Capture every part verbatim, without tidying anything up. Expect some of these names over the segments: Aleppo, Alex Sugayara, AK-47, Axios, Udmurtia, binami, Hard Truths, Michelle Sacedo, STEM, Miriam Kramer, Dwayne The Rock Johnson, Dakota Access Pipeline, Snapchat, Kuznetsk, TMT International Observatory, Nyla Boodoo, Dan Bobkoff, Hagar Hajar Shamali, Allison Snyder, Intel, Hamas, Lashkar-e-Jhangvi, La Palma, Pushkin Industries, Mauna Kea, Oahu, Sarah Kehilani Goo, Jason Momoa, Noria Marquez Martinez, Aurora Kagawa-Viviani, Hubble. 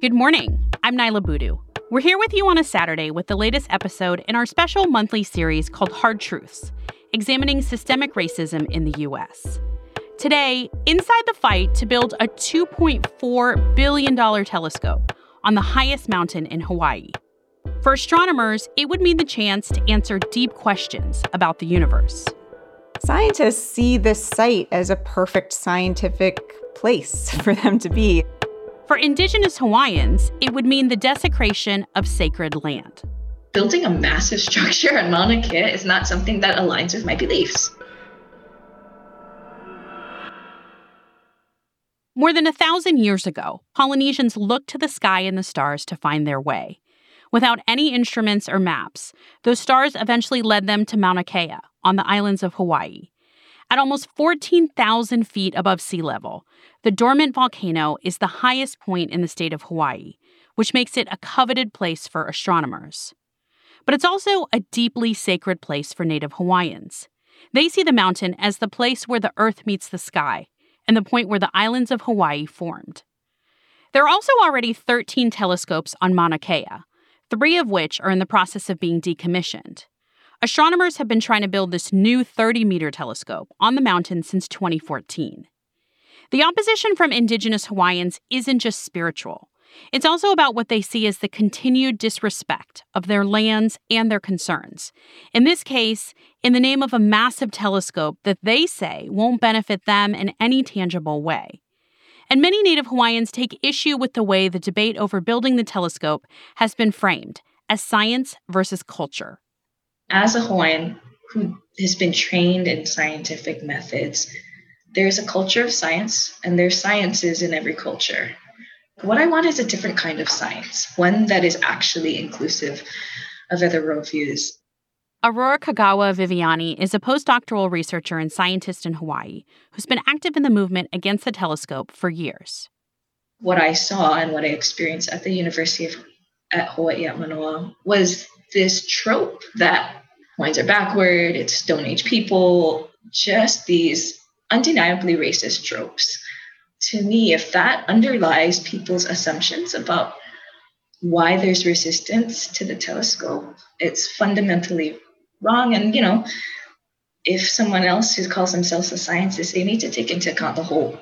Good morning. I'm Nyla Boodoo. We're here with you on a Saturday with the latest episode in our special monthly series called Hard Truths, examining systemic racism in the U S. Today, inside the fight to build a two point four billion dollars telescope on the highest mountain in Hawaii. For astronomers, it would mean the chance to answer deep questions about the universe. Scientists see this site as a perfect scientific place for them to be. For indigenous Hawaiians, it would mean the desecration of sacred land. Building a massive structure on Mauna Kea is not something that aligns with my beliefs. More than a thousand years ago, Polynesians looked to the sky and the stars to find their way. Without any instruments or maps, those stars eventually led them to Mauna Kea on the islands of Hawaii. At almost fourteen thousand feet above sea level, the dormant volcano is the highest point in the state of Hawaii, which makes it a coveted place for astronomers. But it's also a deeply sacred place for Native Hawaiians. They see the mountain as the place where the earth meets the sky and the point where the islands of Hawaii formed. There are also already thirteen telescopes on Mauna Kea, three of which are in the process of being decommissioned. Astronomers have been trying to build this new thirty-meter telescope on the mountain since twenty fourteen. The opposition from indigenous Hawaiians isn't just spiritual. It's also about what they see as the continued disrespect of their lands and their concerns. In this case, in the name of a massive telescope that they say won't benefit them in any tangible way. And many Native Hawaiians take issue with the way the debate over building the telescope has been framed as science versus culture. As a Hawaiian who has been trained in scientific methods, there's a culture of science, and there's sciences in every culture. What I want is a different kind of science, one that is actually inclusive of other worldviews. Aurora Kagawa-Viviani is a postdoctoral researcher and scientist in Hawaii who's been active in the movement against the telescope for years. What I saw and what I experienced at the University of at Hawaii at Manoa was this trope that Hawaiians are backward, it's Stone Age people, just these undeniably racist tropes. To me, if that underlies people's assumptions about why there's resistance to the telescope, it's fundamentally wrong. And, you know, if someone else who calls themselves a scientist, they need to take into account the whole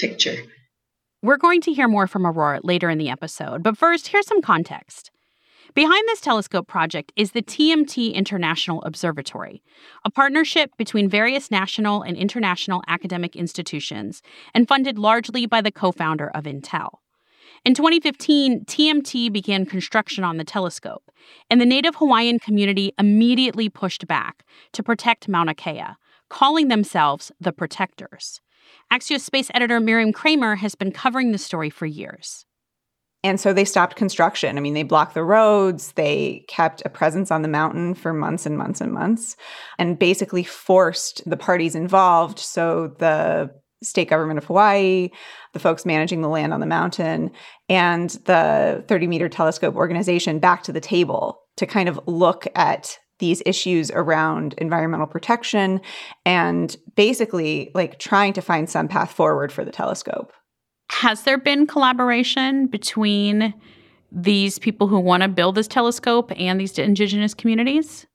picture. We're going to hear more from Aurora later in the episode, but first, here's some context. Behind this telescope project is the T M T International Observatory, a partnership between various national and international academic institutions and funded largely by the co-founder of Intel. In twenty fifteen, T M T began construction on the telescope, and the Native Hawaiian community immediately pushed back to protect Mauna Kea, calling themselves the Protectors. Axios space editor Miriam Kramer has been covering the story for years. And so they stopped construction. I mean, they blocked the roads. They kept a presence on the mountain for months and months and months and basically forced the parties involved. So the state government of Hawaii, the folks managing the land on the mountain, and the thirty-meter telescope organization back to the table to kind of look at these issues around environmental protection and basically like trying to find some path forward for the telescope. Has there been collaboration between these people who want to build this telescope and these indigenous communities?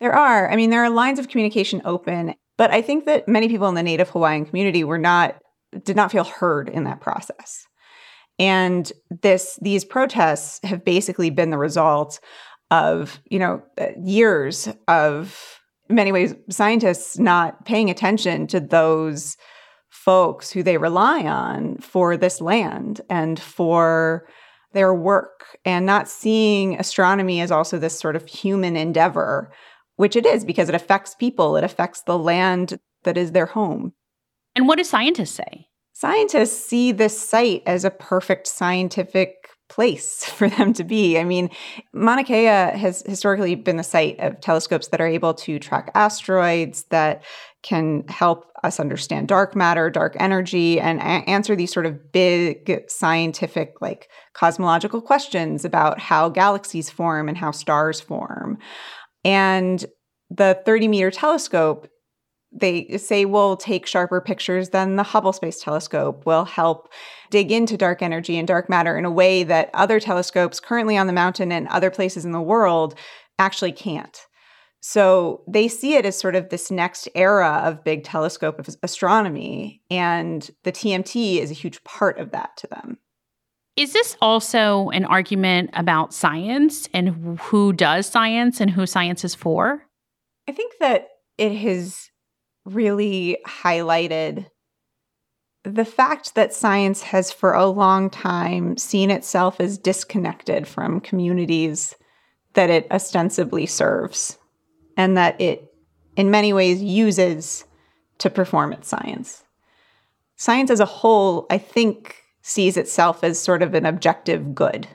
There are. I mean, there are lines of communication open, but I think that many people in the Native Hawaiian community were not, did not feel heard in that process. And this, these protests have basically been the result of, you know, years of, in many ways, scientists not paying attention to those folks who they rely on for this land and for their work, and not seeing astronomy as also this sort of human endeavor, which it is because it affects people, it affects the land that is their home. And what do scientists say? Scientists see this site as a perfect scientific place for them to be. I mean, Mauna Kea has historically been the site of telescopes that are able to track asteroids, that can help us understand dark matter, dark energy, and a- answer these sort of big scientific, like cosmological questions about how galaxies form and how stars form. And the thirty-meter telescope They say we'll take sharper pictures than the Hubble Space Telescope. We'll help dig into dark energy and dark matter in a way that other telescopes currently on the mountain and other places in the world actually can't. So they see it as sort of this next era of big telescope astronomy, and the T M T is a huge part of that to them. Is this also an argument about science and who does science and who science is for? I think that it has really highlighted the fact that science has for a long time seen itself as disconnected from communities that it ostensibly serves, and that it in many ways uses to perform its science. Science as a whole, I think, sees itself as sort of an objective good,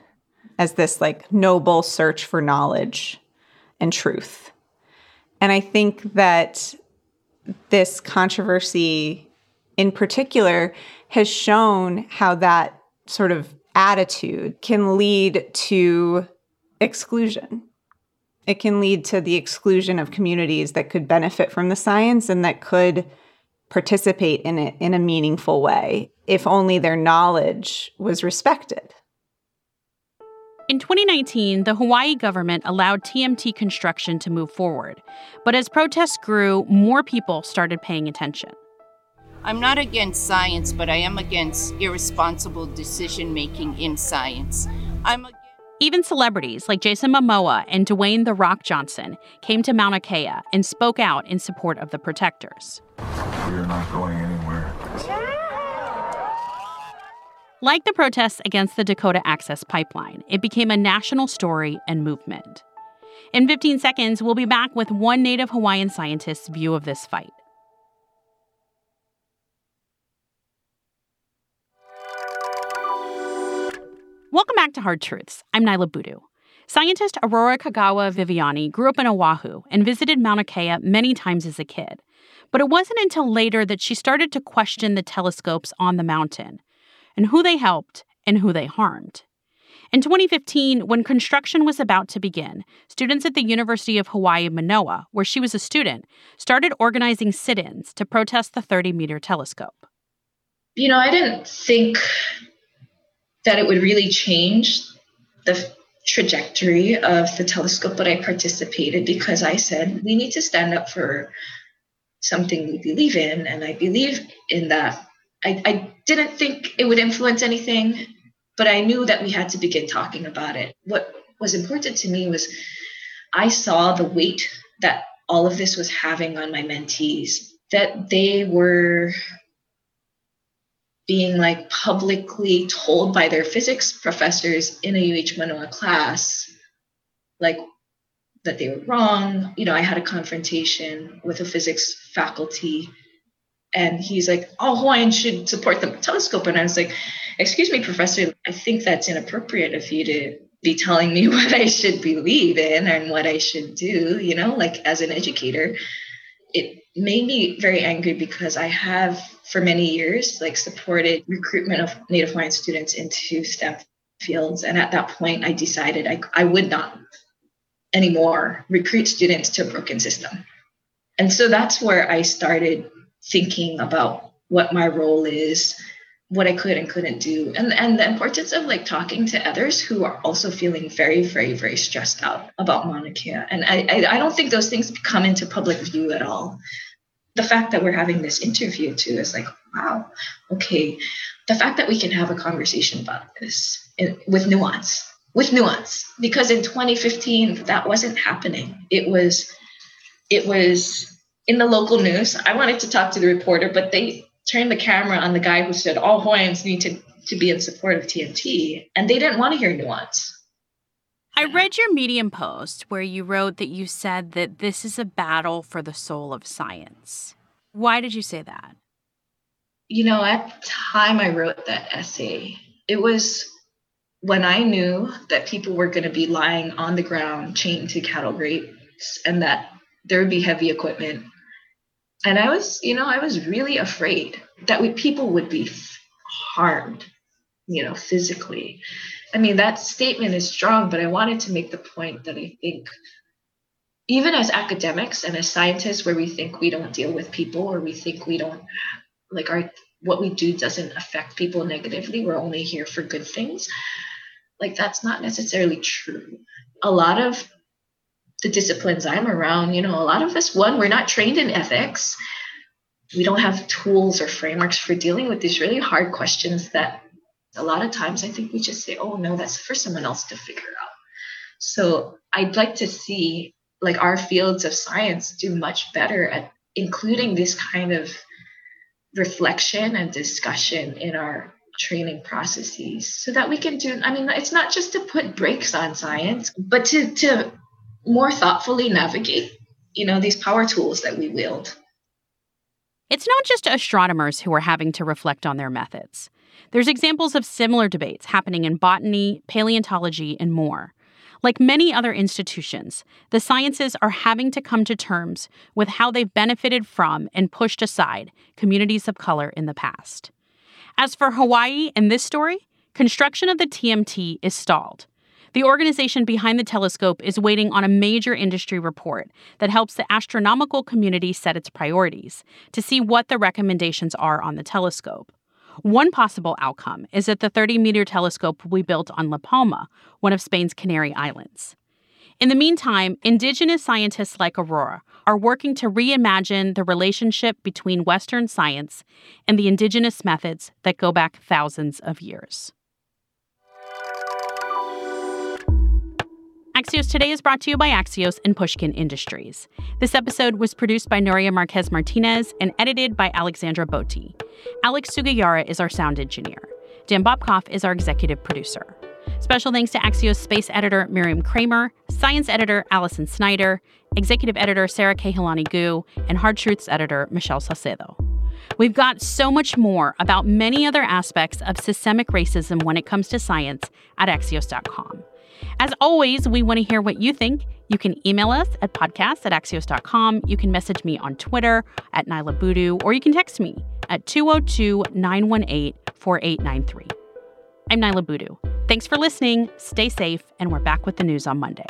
as this like noble search for knowledge and truth. And I think that this controversy in particular has shown how that sort of attitude can lead to exclusion. It can lead to the exclusion of communities that could benefit from the science and that could participate in it in a meaningful way, if only their knowledge was respected. In twenty nineteen, the Hawaii government allowed T M T construction to move forward. But as protests grew, more people started paying attention. I'm not against science, but I am against irresponsible decision-making in science. I'm against- Even celebrities like Jason Momoa and Dwayne The Rock Johnson came to Mauna Kea and spoke out in support of the protectors. We are not going anywhere. Like the protests against the Dakota Access Pipeline, it became a national story and movement. In fifteen seconds, we'll be back with one Native Hawaiian scientist's view of this fight. Welcome back to Hard Truths. I'm Nyla Boodoo. Scientist Aurora Kagawa-Viviani grew up in Oahu and visited Mauna Kea many times as a kid. But it wasn't until later that she started to question the telescopes on the mountain, and who they helped and who they harmed. In twenty fifteen, when construction was about to begin, students at the University of Hawaii, Manoa, where she was a student, started organizing sit-ins to protest the thirty-meter telescope. You know, I didn't think that it would really change the trajectory of the telescope, but I participated because I said, we need to stand up for something we believe in, and I believe in that. I, I didn't think it would influence anything, but I knew that we had to begin talking about it. What was important to me was I saw the weight that all of this was having on my mentees, that they were being like publicly told by their physics professors in a U H Manoa class, like that they were wrong. You know, I had a confrontation with a physics faculty, and he's like, all Hawaiians should support the telescope. And I was like, excuse me, professor, I think that's inappropriate of you to be telling me what I should believe in and what I should do, you know, like as an educator. It made me very angry because I have for many years, like supported recruitment of Native Hawaiian students into STEM fields. And at that point, I decided I, I would not anymore recruit students to a broken system. And so that's where I started thinking about what my role is, what I could and couldn't do, and, and the importance of like talking to others who are also feeling very, very, very stressed out about Mauna Kea. And I, I, I don't think those things come into public view at all. The fact that we're having this interview too is like, wow, okay. The fact that we can have a conversation about this in, with nuance, with nuance, because in twenty fifteen, that wasn't happening. It was, it was, in the local news, I wanted to talk to the reporter, but they turned the camera on the guy who said all Hawaiians need to, to be in support of T M T, and they didn't want to hear nuance. I read your Medium post where you wrote that you said that this is a battle for the soul of science. Why did you say that? You know, at the time I wrote that essay, it was when I knew that people were going to be lying on the ground chained to cattle grates and that there would be heavy equipment. And I was, you know, I was really afraid that we, people would be f- harmed, you know, physically. I mean, that statement is strong, but I wanted to make the point that I think, even as academics and as scientists, where we think we don't deal with people, or we think we don't, like, our what we do doesn't affect people negatively, we're only here for good things, like, that's not necessarily true. A lot of the disciplines I'm around, you know, a lot of us, one, we're not trained in ethics. We don't have tools or frameworks for dealing with these really hard questions that a lot of times I think we just say, oh, no, that's for someone else to figure out. So I'd like to see, like, our fields of science do much better at including this kind of reflection and discussion in our training processes, so that we can do, I mean, it's not just to put brakes on science, but to, to more thoughtfully navigate, you know, these power tools that we wield. It's not just astronomers who are having to reflect on their methods. There's examples of similar debates happening in botany, paleontology, and more. Like many other institutions, the sciences are having to come to terms with how they've benefited from and pushed aside communities of color in the past. As for Hawaii in this story, construction of the T M T is stalled. The organization behind the telescope is waiting on a major industry report that helps the astronomical community set its priorities to see what the recommendations are on the telescope. One possible outcome is that the thirty-meter telescope will be built on La Palma, one of Spain's Canary Islands. In the meantime, indigenous scientists like Aurora are working to reimagine the relationship between Western science and the indigenous methods that go back thousands of years. Axios Today is brought to you by Axios and Pushkin Industries. This episode was produced by Noria Marquez Martinez and edited by Alexandra Boti. Alex Sugayara is our sound engineer. Dan Bobkoff is our executive producer. Special thanks to Axios space editor Miriam Kramer, science editor Allison Snyder, executive editor Sarah Kehilani Goo, and Hard Truths editor Michelle Sacedo. We've got so much more about many other aspects of systemic racism when it comes to science at axios dot com. As always, we want to hear what you think. You can email us at podcast at axios dot com. You can message me on Twitter at Nyla Boodoo, or you can text me at two oh two, nine one eight, four eight nine three. I'm Nyla Boodoo. Thanks for listening. Stay safe, and we're back with the news on Monday.